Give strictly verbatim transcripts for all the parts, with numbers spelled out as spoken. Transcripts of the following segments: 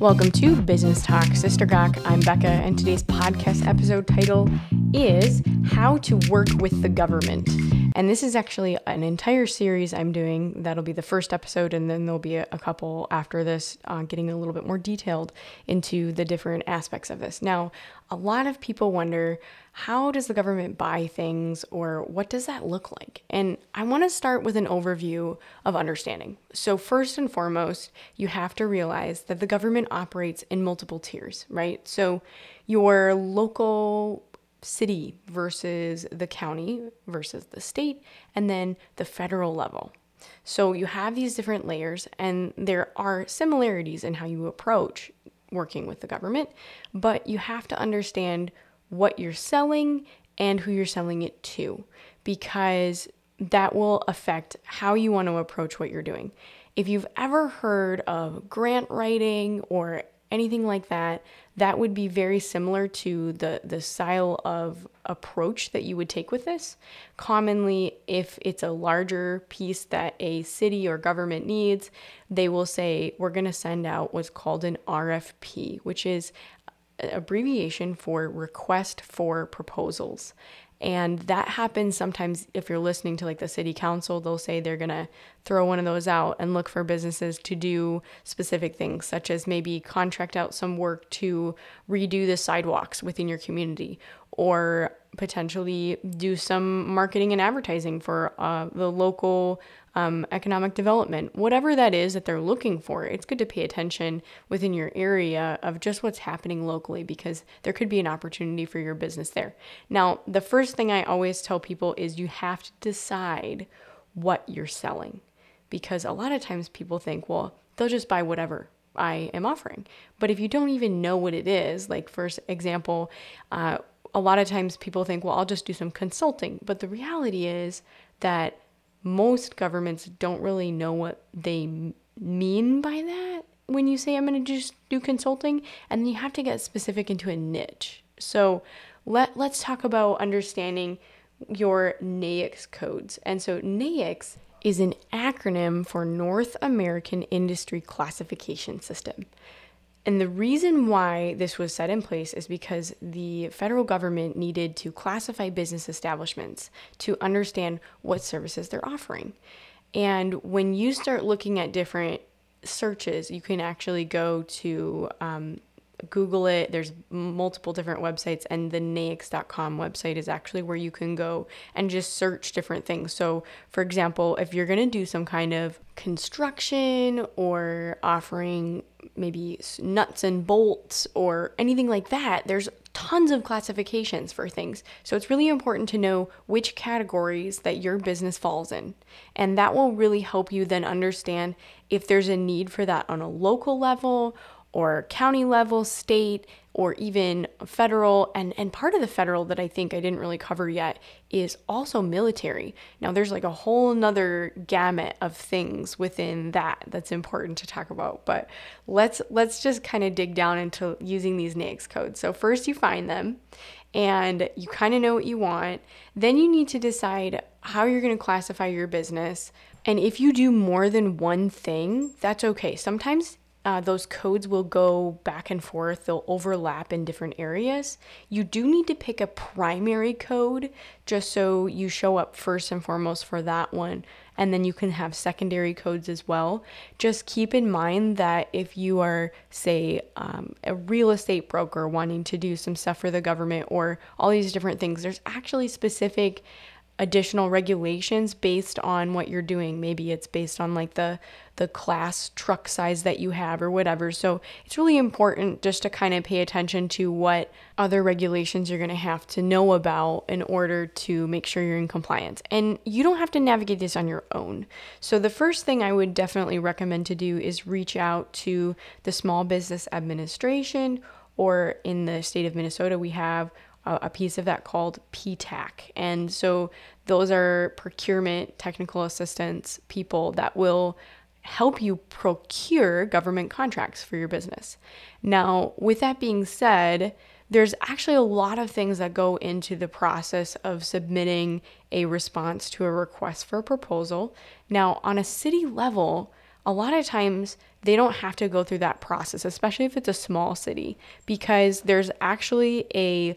Welcome to Business Talk Sister Gawk. I'm Becca, and today's podcast episode title is How to Work with the Government. And this is actually an entire series I'm doing. That'll be the first episode, and then there'll be a, a couple after this, uh, getting a little bit more detailed into the different aspects of this. Now, a lot of people wonder, how does the government buy things, or what does that look like? And I want to start with an overview of understanding. So first and foremost, you have to realize that the government operates in multiple tiers, right? So your local city versus the county versus the state, and then the federal level. So you have these different layers, and there are similarities in how you approach working with the government, but you have to understand what you're selling and who you're selling it to, because that will affect how you want to approach what you're doing. If you've ever heard of grant writing or anything like that, that would be very similar to the, the style of approach that you would take with this. Commonly, if it's a larger piece that a city or government needs, they will say, we're going to send out what's called an R F P, which is an abbreviation for request for proposals. And that happens sometimes. If you're listening to like the city council, they'll say they're going to throw one of those out and look for businesses to do specific things, such as maybe contract out some work to redo the sidewalks within your community, or potentially do some marketing and advertising for uh, the local um, economic development. Whatever that is that they're looking for, it's good to pay attention within your area of just what's happening locally, because there could be an opportunity for your business there. Now, the first thing I always tell people is you have to decide what you're selling, because a lot of times people think, well, they'll just buy whatever I am offering. But if you don't even know what it is, like for example, uh, a lot of times people think, well, I'll just do some consulting. But the reality is that most governments don't really know what they m- mean by that when you say, I'm going to just do consulting. And you have to get specific into a niche. So let, let's talk about understanding your N A I C S codes. And so N A I C S is an acronym for North American Industry Classification System. And the reason why this was set in place is because the federal government needed to classify business establishments to understand what services they're offering. And when you start looking at different searches, you can actually go to um, Google it. There's multiple different websites, and the N A I C S dot com website is actually where you can go and just search different things. So for example, if you're going to do some kind of construction or offering maybe nuts and bolts or anything like that, there's tons of classifications for things. So it's really important to know which categories that your business falls in. And that will really help you then understand if there's a need for that on a local level or county level, state, or even federal. And, and part of the federal that I think I didn't really cover yet is also military. Now there's like a whole nother gamut of things within that that's important to talk about, but let's let's just kind of dig down into using these N A I C S codes. So first you find them and you kind of know what you want. Then you need to decide how you're going to classify your business. And if you do more than one thing, that's okay. Sometimes Uh, those codes will go back and forth. They'll overlap in different areas. You do need to pick a primary code just so you show up first and foremost for that one. And then you can have secondary codes as well. Just keep in mind that if you are, say, um, a real estate broker wanting to do some stuff for the government or all these different things, there's actually specific additional regulations based on what you're doing. Maybe it's based on like the the class truck size that you have or whatever. So it's really important just to kind of pay attention to what other regulations you're going to have to know about in order to make sure you're in compliance. And you don't have to navigate this on your own. So the first thing I would definitely recommend to do is reach out to the Small Business Administration, or in the state of Minnesota, we have a piece of that called P T A C. And so those are procurement technical assistance people that will help you procure government contracts for your business. Now, with that being said, there's actually a lot of things that go into the process of submitting a response to a request for a proposal. Now, on a city level, a lot of times they don't have to go through that process, especially if it's a small city, because there's actually a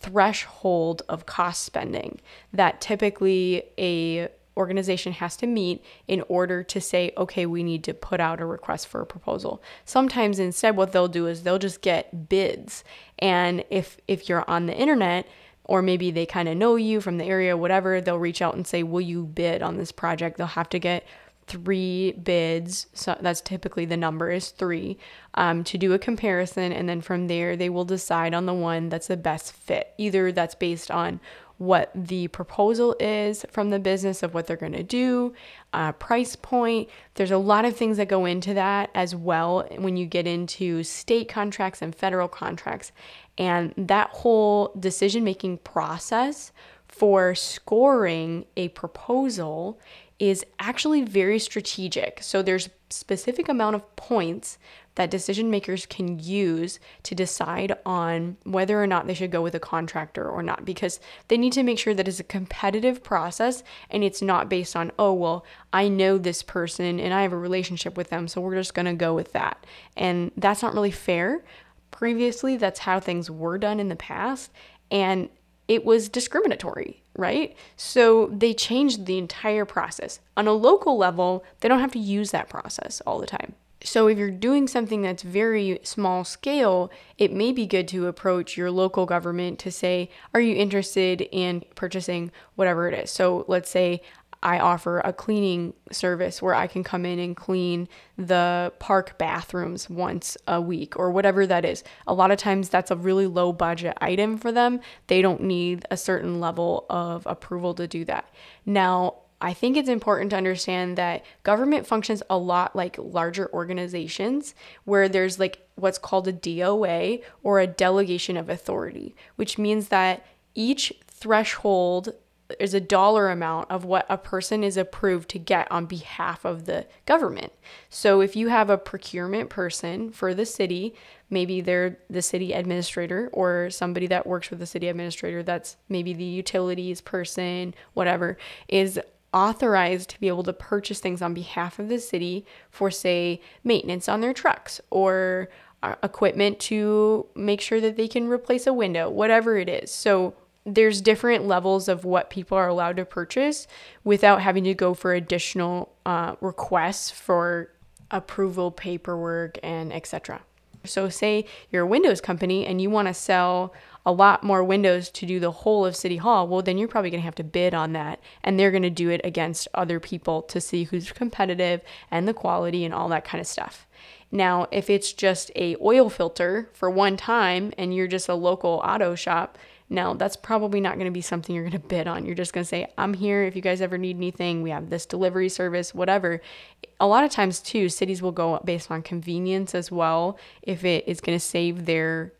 threshold of cost spending that typically a organization has to meet in order to say, okay, we need to put out a request for a proposal. Sometimes instead what they'll do is they'll just get bids. And if if you're on the internet, or maybe they kind of know you from the area, whatever, they'll reach out and say, will you bid on this project? They'll have to get three bids. So that's typically the number is three, um, to do a comparison. And then from there, they will decide on the one that's the best fit. Either that's based on what the proposal is from the business of what they're going to do, uh, price point. There's a lot of things that go into that as well when you get into state contracts and federal contracts. And that whole decision-making process for scoring a proposal is actually very strategic. So there's specific amount of points that decision makers can use to decide on whether or not they should go with a contractor or not, because they need to make sure that it's a competitive process and it's not based on, oh, well, I know this person and I have a relationship with them, so we're just gonna go with that. And that's not really fair. Previously, that's how things were done in the past, and it was discriminatory, right? So they changed the entire process. On a local level, they don't have to use that process all the time. So if you're doing something that's very small scale, it may be good to approach your local government to say, are you interested in purchasing whatever it is? So let's say I offer a cleaning service where I can come in and clean the park bathrooms once a week or whatever that is. A lot of times that's a really low budget item for them. They don't need a certain level of approval to do that. Now, I think it's important to understand that government functions a lot like larger organizations where there's like what's called a D O A or a delegation of authority, which means that each threshold is a dollar amount of what a person is approved to get on behalf of the government. So if you have a procurement person for the city, maybe they're the city administrator or somebody that works with the city administrator, that's maybe the utilities person, whatever, is authorized to be able to purchase things on behalf of the city for, say, maintenance on their trucks or equipment to make sure that they can replace a window, whatever it is. So there's different levels of what people are allowed to purchase without having to go for additional uh, requests for approval paperwork and et cetera. So say you're a windows company and you want to sell a lot more windows to do the whole of City Hall, well, then you're probably going to have to bid on that. And they're going to do it against other people to see who's competitive and the quality and all that kind of stuff. Now, if it's just a oil filter for one time and you're just a local auto shop, now that's probably not going to be something you're going to bid on. You're just going to say, I'm here if you guys ever need anything. We have this delivery service, whatever. A lot of times too, cities will go based on convenience as well if it is going to save their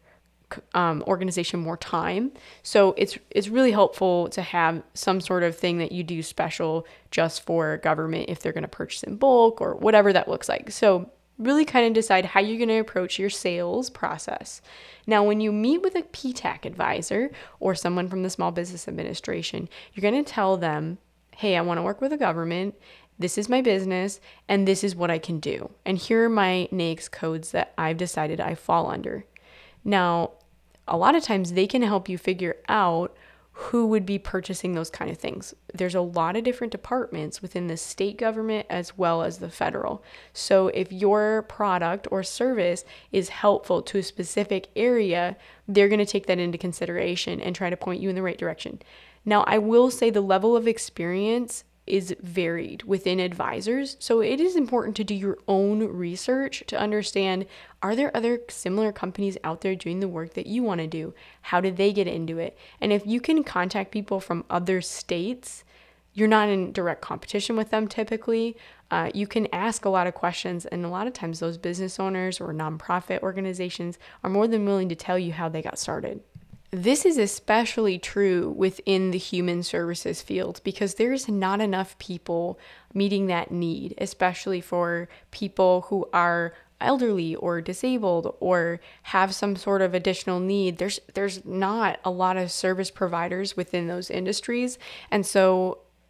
Um, organization more time. So it's it's really helpful to have some sort of thing that you do special just for government if they're going to purchase in bulk or whatever that looks like. So really kind of decide how you're going to approach your sales process. Now, when you meet with a P TAC advisor or someone from the Small Business Administration, you're going to tell them, hey, I want to work with the government. This is my business and this is what I can do. And here are my NAICS codes that I've decided I fall under. Now, a lot of times they can help you figure out who would be purchasing those kind of things. There's a lot of different departments within the state government as well as the federal. So if your product or service is helpful to a specific area, they're going to take that into consideration and try to point you in the right direction. Now, I will say the level of experience is varied within advisors. So it is important to do your own research to understand, are there other similar companies out there doing the work that you want to do? How did they get into it? And if you can contact people from other states, you're not in direct competition with them typically. Uh, you can ask a lot of questions, and a lot of times those business owners or nonprofit organizations are more than willing to tell you how they got started. This is especially true within the human services field because there's not enough people meeting that need, especially for people who are elderly or disabled or have some sort of additional need. There's there's not a lot of service providers within those industries. And so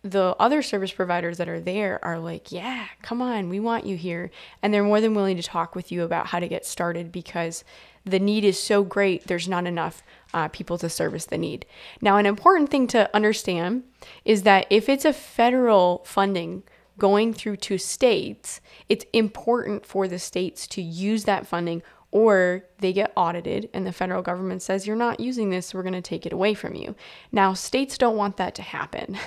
the other service providers that are there are like, yeah, come on, we want you here. And they're more than willing to talk with you about how to get started because the need is so great, there's not enough uh, people to service the need. Now, an important thing to understand is that if it's a federal funding going through to states, it's important for the states to use that funding or they get audited and the federal government says, you're not using this, so we're going to take it away from you. Now, states don't want that to happen.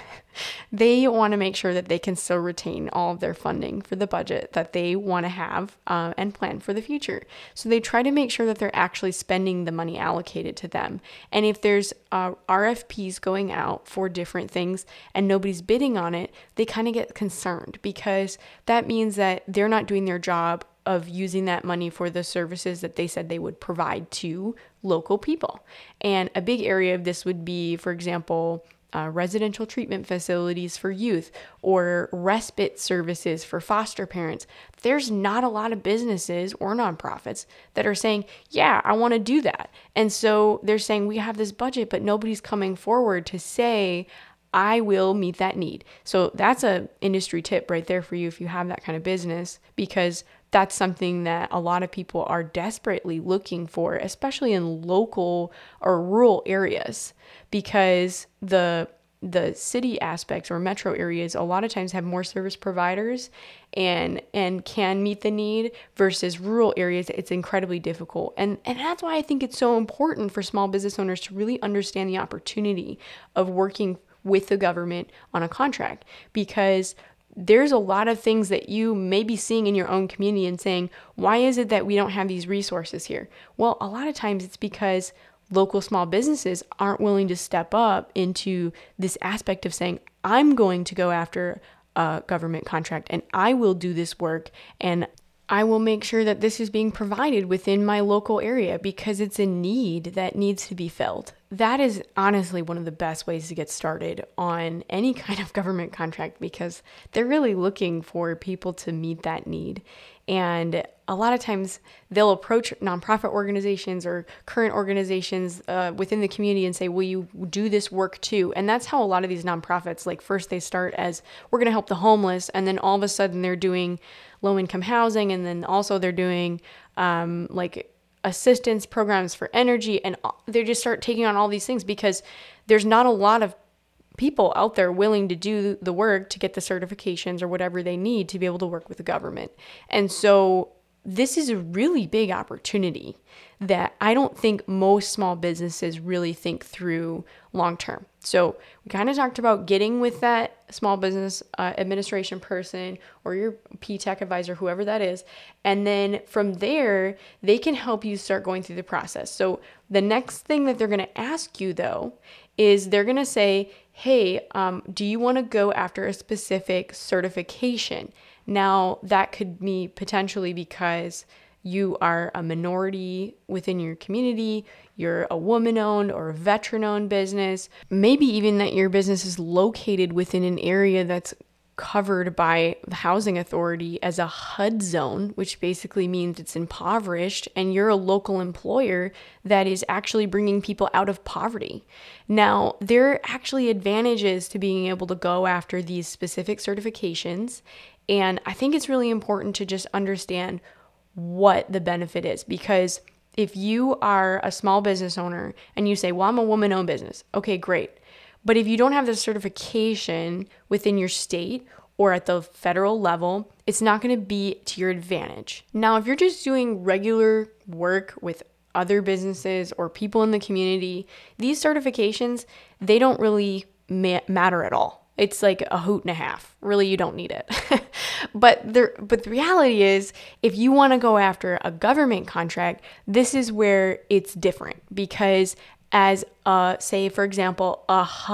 They want to make sure that they can still retain all of their funding for the budget that they want to have uh, and plan for the future. So they try to make sure that they're actually spending the money allocated to them. And if there's uh, R F Ps going out for different things and nobody's bidding on it, they kind of get concerned because that means that they're not doing their job of using that money for the services that they said they would provide to local people. And a big area of this would be, for example, uh, residential treatment facilities for youth or respite services for foster parents. There's not a lot of businesses or nonprofits that are saying, yeah, I want to do that. And so they're saying, we have this budget, but nobody's coming forward to say, I will meet that need. So that's an industry tip right there for you if you have that kind of business, because that's something that a lot of people are desperately looking for, especially in local or rural areas, because the the city aspects or metro areas a lot of times have more service providers and and can meet the need versus rural areas. It's incredibly difficult. And, and that's why I think it's so important for small business owners to really understand the opportunity of working with the government on a contract, because there's a lot of things that you may be seeing in your own community and saying, why is it that we don't have these resources here? Well, a lot of times it's because local small businesses aren't willing to step up into this aspect of saying, I'm going to go after a government contract and I will do this work and I will make sure that this is being provided within my local area because it's a need that needs to be filled. That is honestly one of the best ways to get started on any kind of government contract because they're really looking for people to meet that need. And a lot of times they'll approach nonprofit organizations or current organizations uh, within the community and say, will you do this work too? And that's how a lot of these nonprofits, like first they start as, we're going to help the homeless. And then all of a sudden they're doing low income housing. And then also they're doing um, like assistance programs for energy. And they just start taking on all these things because there's not a lot of people out there willing to do the work to get the certifications or whatever they need to be able to work with the government. And so this is a really big opportunity that I don't think most small businesses really think through long term. So we kind of talked about getting with that small business uh, administration person or your P TAC advisor, whoever that is. And then from there, they can help you start going through the process. So the next thing that they're going to ask you, though, is they're going to say, hey, um, do you want to go after a specific certification? Now, that could be potentially because you are a minority within your community, you're a woman-owned or a veteran-owned business, maybe even that your business is located within an area that's covered by the housing authority as a H U B zone, which basically means it's impoverished, and you're a local employer that is actually bringing people out of poverty. Now, there are actually advantages to being able to go after these specific certifications, and I think it's really important to just understand what the benefit is, because if you are a small business owner and you say, well, I'm a woman-owned business, okay, great. But if you don't have the certification within your state or at the federal level, it's not going to be to your advantage. Now, if you're just doing regular work with other businesses or people in the community, these certifications, they don't really ma- matter at all. It's like a hoot and a half. Really, you don't need it. But the, but the reality is, if you want to go after a government contract, this is where it's different because as uh, say, for example, a H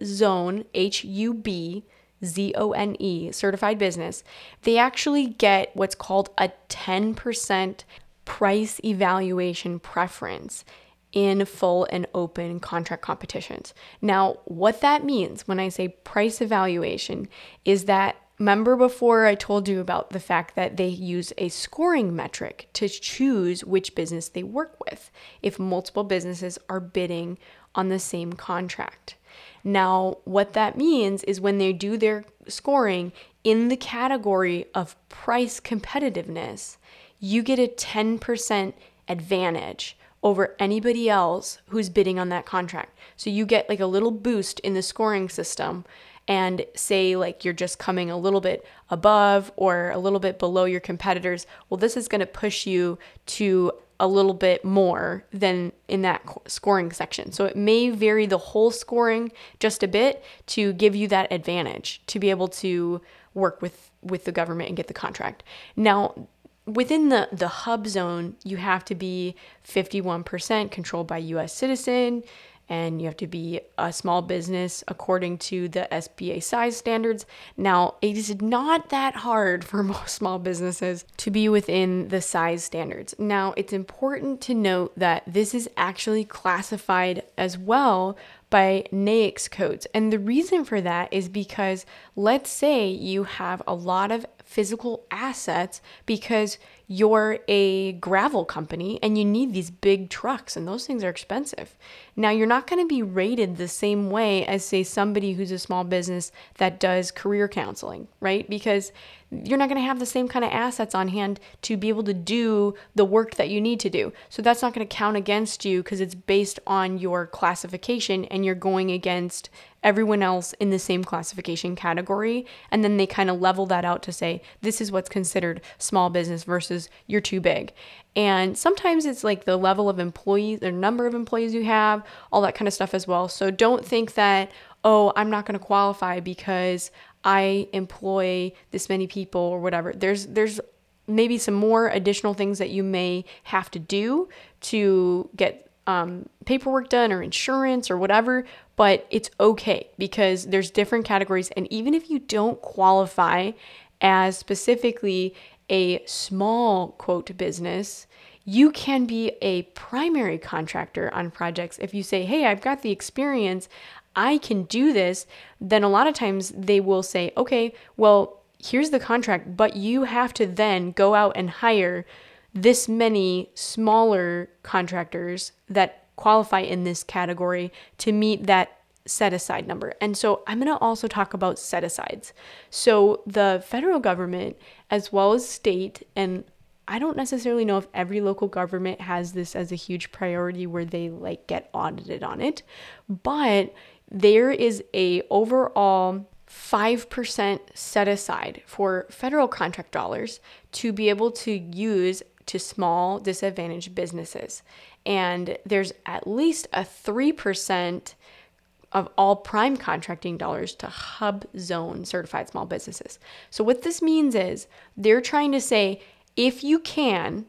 U B-ZONE, H U B Z O N E, certified business, they actually get what's called a ten percent price evaluation preference in full and open contract competitions. Now, what that means when I say price evaluation is that Remember before I told you about the fact that they use a scoring metric to choose which business they work with if multiple businesses are bidding on the same contract. Now, what that means is when they do their scoring in the category of price competitiveness, you get a ten percent advantage over anybody else who's bidding on that contract. So you get like a little boost in the scoring system, and say like you're just coming a little bit above or a little bit below your competitors. Well, this is going to push you to a little bit more than in that scoring section. So it may vary the whole scoring just a bit to give you that advantage to be able to work with, with the government and get the contract. Now, within the, the hub zone, you have to be fifty-one percent controlled by U S citizen, and you have to be a small business according to the S B A size standards. Now, it is not that hard for most small businesses to be within the size standards. Now, it's important to note that this is actually classified as well by N A I C S codes. And the reason for that is because let's say you have a lot of physical assets because you're a gravel company and you need these big trucks, and those things are expensive. Now, you're not going to be rated the same way as, say, somebody who's a small business that does career counseling, right? Because you're not going to have the same kind of assets on hand to be able to do the work that you need to do. So that's not going to count against you because it's based on your classification and you're going against everyone else in the same classification category. And then they kind of level that out to say, this is what's considered small business versus you're too big. And sometimes it's like the level of employees, the number of employees you have, all that kind of stuff as well. So don't think that, oh, I'm not going to qualify because I employ this many people or whatever. There's there's maybe some more additional things that you may have to do to get um, paperwork done or insurance or whatever, but it's okay because there's different categories. And even if you don't qualify as specifically a small, quote, business, you can be a primary contractor on projects. If you say, hey, I've got the experience, I can do this, then a lot of times they will say, okay, well, here's the contract, but you have to then go out and hire this many smaller contractors that qualify in this category to meet that set aside number. And so I'm going to also talk about set asides. So the federal government, as well as state, and I don't necessarily know if every local government has this as a huge priority where they like get audited on it, but there is a overall five percent set aside for federal contract dollars to be able to use to small disadvantaged businesses. And there's at least a three percent of all prime contracting dollars to HUB-ZONE certified small businesses. So what this means is they're trying to say, if you can,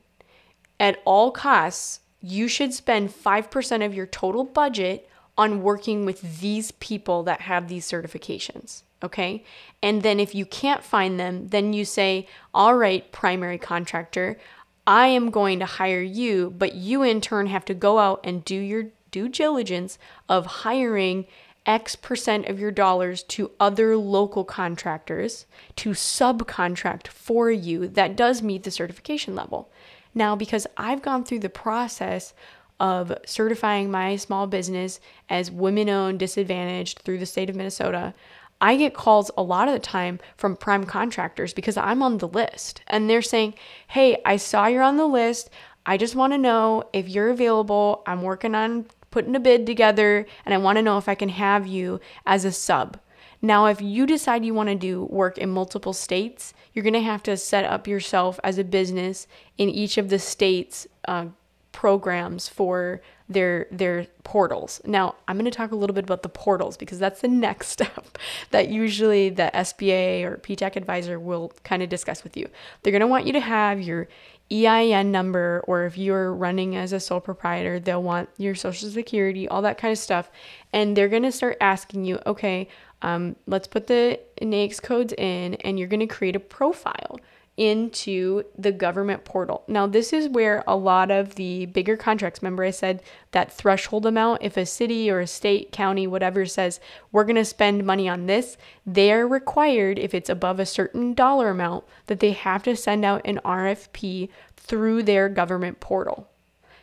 at all costs, you should spend five percent of your total budget on working with these people that have these certifications, okay? And then if you can't find them, then you say, all right, primary contractor, I am going to hire you, but you in turn have to go out and do your due diligence of hiring X percent of your dollars to other local contractors to subcontract for you that does meet the certification level. Now, because I've gone through the process of certifying my small business as women-owned, disadvantaged through the state of Minnesota, I get calls a lot of the time from prime contractors because I'm on the list. And they're saying, hey, I saw you're on the list. I just want to know if you're available. I'm working on putting a bid together, and I want to know if I can have you as a sub. Now, if you decide you want to do work in multiple states, you're going to have to set up yourself as a business in each of the states' uh, programs for their their portals. Now, I'm going to talk a little bit about the portals because that's the next step that usually the S B A or P TAC advisor will kind of discuss with you. They're going to want you to have your E I N number, or if you're running as a sole proprietor, they'll want your social security, all that kind of stuff. And they're going to start asking you, okay, um, let's put the N A I C S codes in, and you're going to create a profile. into the government portal. Now, this is where a lot of the bigger contracts, remember I said that threshold amount, if a city or a state, county, whatever says, we're going to spend money on this, they're required, if it's above a certain dollar amount, that they have to send out an R F P through their government portal.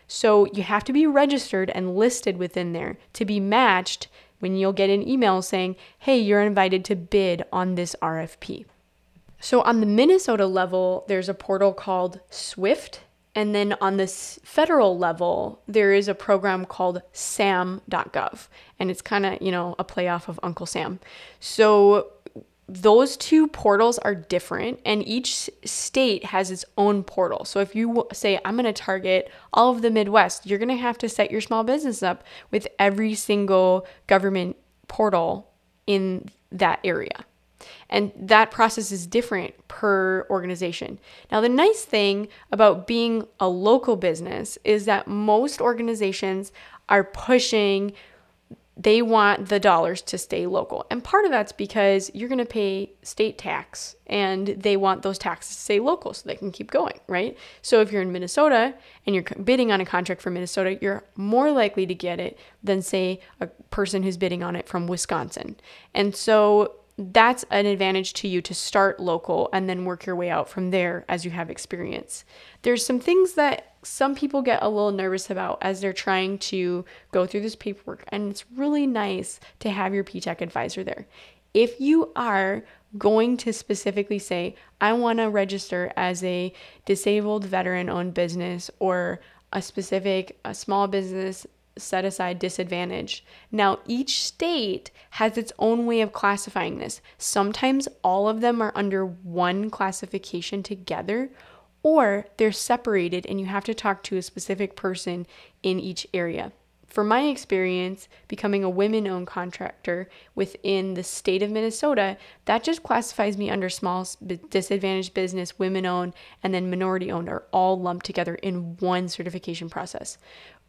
So you have to be registered and listed within there to be matched when you'll get an email saying, hey, you're invited to bid on this R F P. So on the Minnesota level, there's a portal called SWIFT. And then on the federal level, there is a program called S A M dot gov. And it's kind of, you know, a play off of Uncle Sam. So those two portals are different, and each state has its own portal. So if you say, I'm going to target all of the Midwest, you're going to have to set your small business up with every single government portal in that area. And that process is different per organization. Now, the nice thing about being a local business is that most organizations are pushing, they want the dollars to stay local. And part of that's because you're going to pay state tax, and they want those taxes to stay local so they can keep going, right? So if you're in Minnesota and you're bidding on a contract for Minnesota, you're more likely to get it than, say, a person who's bidding on it from Wisconsin. And so that's an advantage to you to start local and then work your way out from there as you have experience. There's some things that some people get a little nervous about as they're trying to go through this paperwork, and it's really nice to have your P TAC advisor there. If you are going to specifically say, I want to register as a disabled veteran-owned business or a specific a small business set aside disadvantage. Now, each state has its own way of classifying this. Sometimes all of them are under one classification together, or they're separated and you have to talk to a specific person in each area. From my experience, becoming a women-owned contractor within the state of Minnesota, that just classifies me under small, disadvantaged business, women-owned, and then minority-owned are all lumped together in one certification process.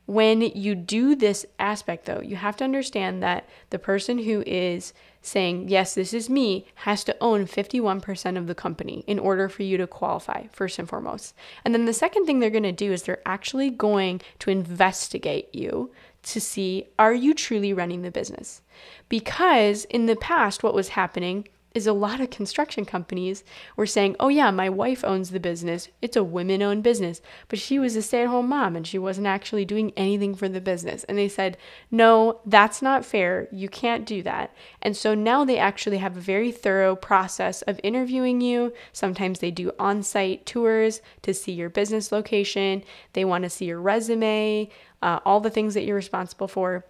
When you do this aspect, though, you have to understand that the person who is saying, yes, this is me, has to own fifty-one percent of the company in order for you to qualify, first and foremost. And then the second thing they're going to do is they're actually going to investigate you to see, are you truly running the business? Because in the past, what was happening is a lot of construction companies were saying, oh yeah, my wife owns the business. It's a women-owned business, but she was a stay-at-home mom and she wasn't actually doing anything for the business. And they said, no, that's not fair. You can't do that. And so now they actually have a very thorough process of interviewing you. Sometimes they do on-site tours to see your business location. They want to see your resume, uh, all the things that you're responsible for.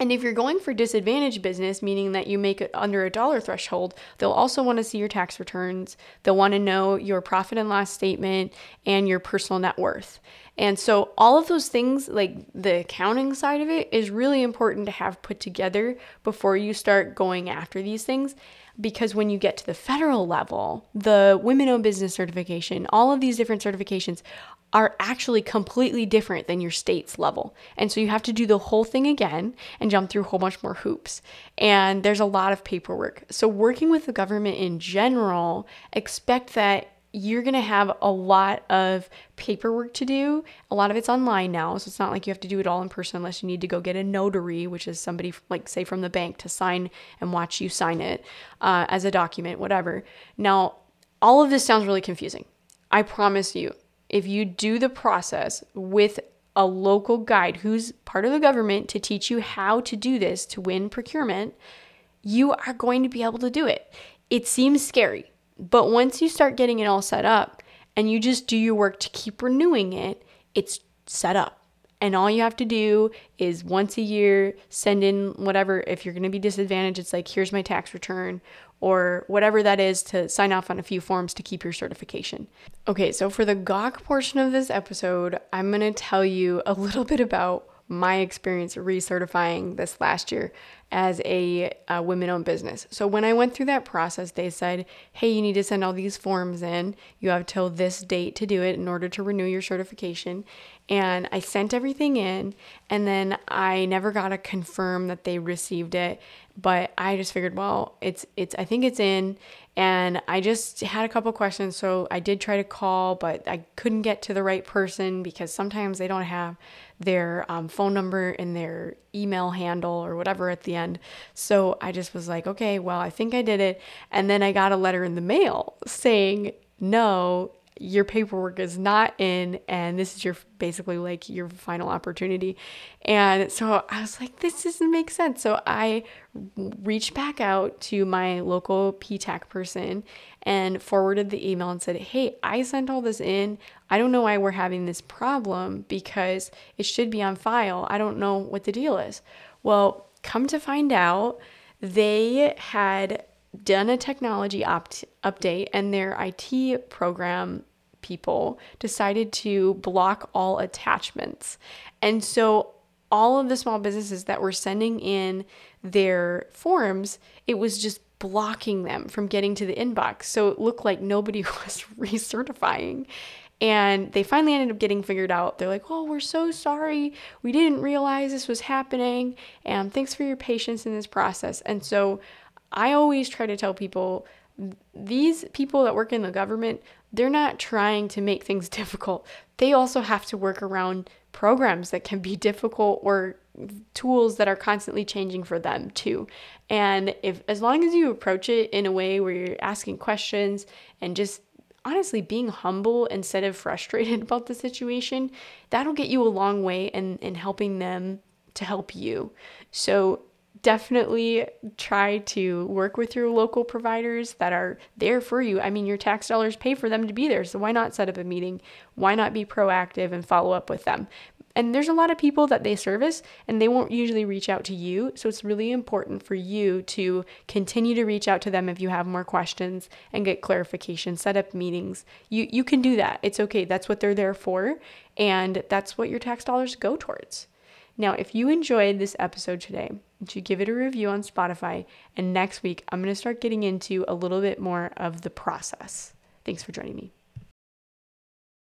And if you're going for disadvantaged business, meaning that you make it under a dollar threshold, they'll also want to see your tax returns. They'll want to know your profit and loss statement and your personal net worth. And so all of those things, like the accounting side of it, is really important to have put together before you start going after these things. Because when you get to the federal level, the women-owned business certification, all of these different certifications are actually completely different than your state's level. And so you have to do the whole thing again and jump through a whole bunch more hoops. And there's a lot of paperwork. So working with the government in general, expect that you're going to have a lot of paperwork to do. A lot of it's online now, so it's not like you have to do it all in person unless you need to go get a notary, which is somebody, like, say, from the bank to sign and watch you sign it uh, as a document, whatever. Now, all of this sounds really confusing. I promise you, if you do the process with a local guide who's part of the government to teach you how to do this to win procurement, you are going to be able to do it. It seems scary. But once you start getting it all set up and you just do your work to keep renewing it, it's set up. And all you have to do is once a year send in whatever, if you're going to be disadvantaged, it's like, here's my tax return or whatever that is, to sign off on a few forms to keep your certification. Okay, so for the G O C portion of this episode, I'm going to tell you a little bit about my experience recertifying this last year as a, a women-owned business. So when I went through that process, they said, hey, you need to send all these forms in. You have till this date to do it in order to renew your certification. And I sent everything in, and then I never got to confirm that they received it. But I just figured, well, it's, it's, I think it's in. And I just had a couple questions, so I did try to call, but I couldn't get to the right person because sometimes they don't have their um, phone number and their email handle or whatever at the end. So I just was like, okay, well, I think I did it. And then I got a letter in the mail saying, no, your paperwork is not in, and this is your basically like your final opportunity. And so I was like, this doesn't make sense. So I reached back out to my local P TAC person and forwarded the email and said, hey, I sent all this in. I don't know why we're having this problem because it should be on file. I don't know what the deal is. Well, come to find out, they had done a technology opt- update and their I T program people decided to block all attachments. And so all of the small businesses that were sending in their forms, it was just blocking them from getting to the inbox. So it looked like nobody was recertifying. And they finally ended up getting figured out. They're like, oh, we're so sorry. We didn't realize this was happening. And thanks for your patience in this process. And so I always try to tell people, these people that work in the government, they're not trying to make things difficult. They also have to work around programs that can be difficult or tools that are constantly changing for them too. And if, as long as you approach it in a way where you're asking questions and just honestly being humble instead of frustrated about the situation, that'll get you a long way in, in helping them to help you. So definitely try to work with your local providers that are there for you. I mean, your tax dollars pay for them to be there. So why not set up a meeting? Why not be proactive and follow up with them? And there's a lot of people that they service and they won't usually reach out to you. So it's really important for you to continue to reach out to them if you have more questions and get clarification, set up meetings. You you can do that. It's okay. That's what they're there for. And that's what your tax dollars go towards. Now, if you enjoyed this episode today, to give it a review on Spotify. And next week, I'm going to start getting into a little bit more of the process. Thanks for joining me.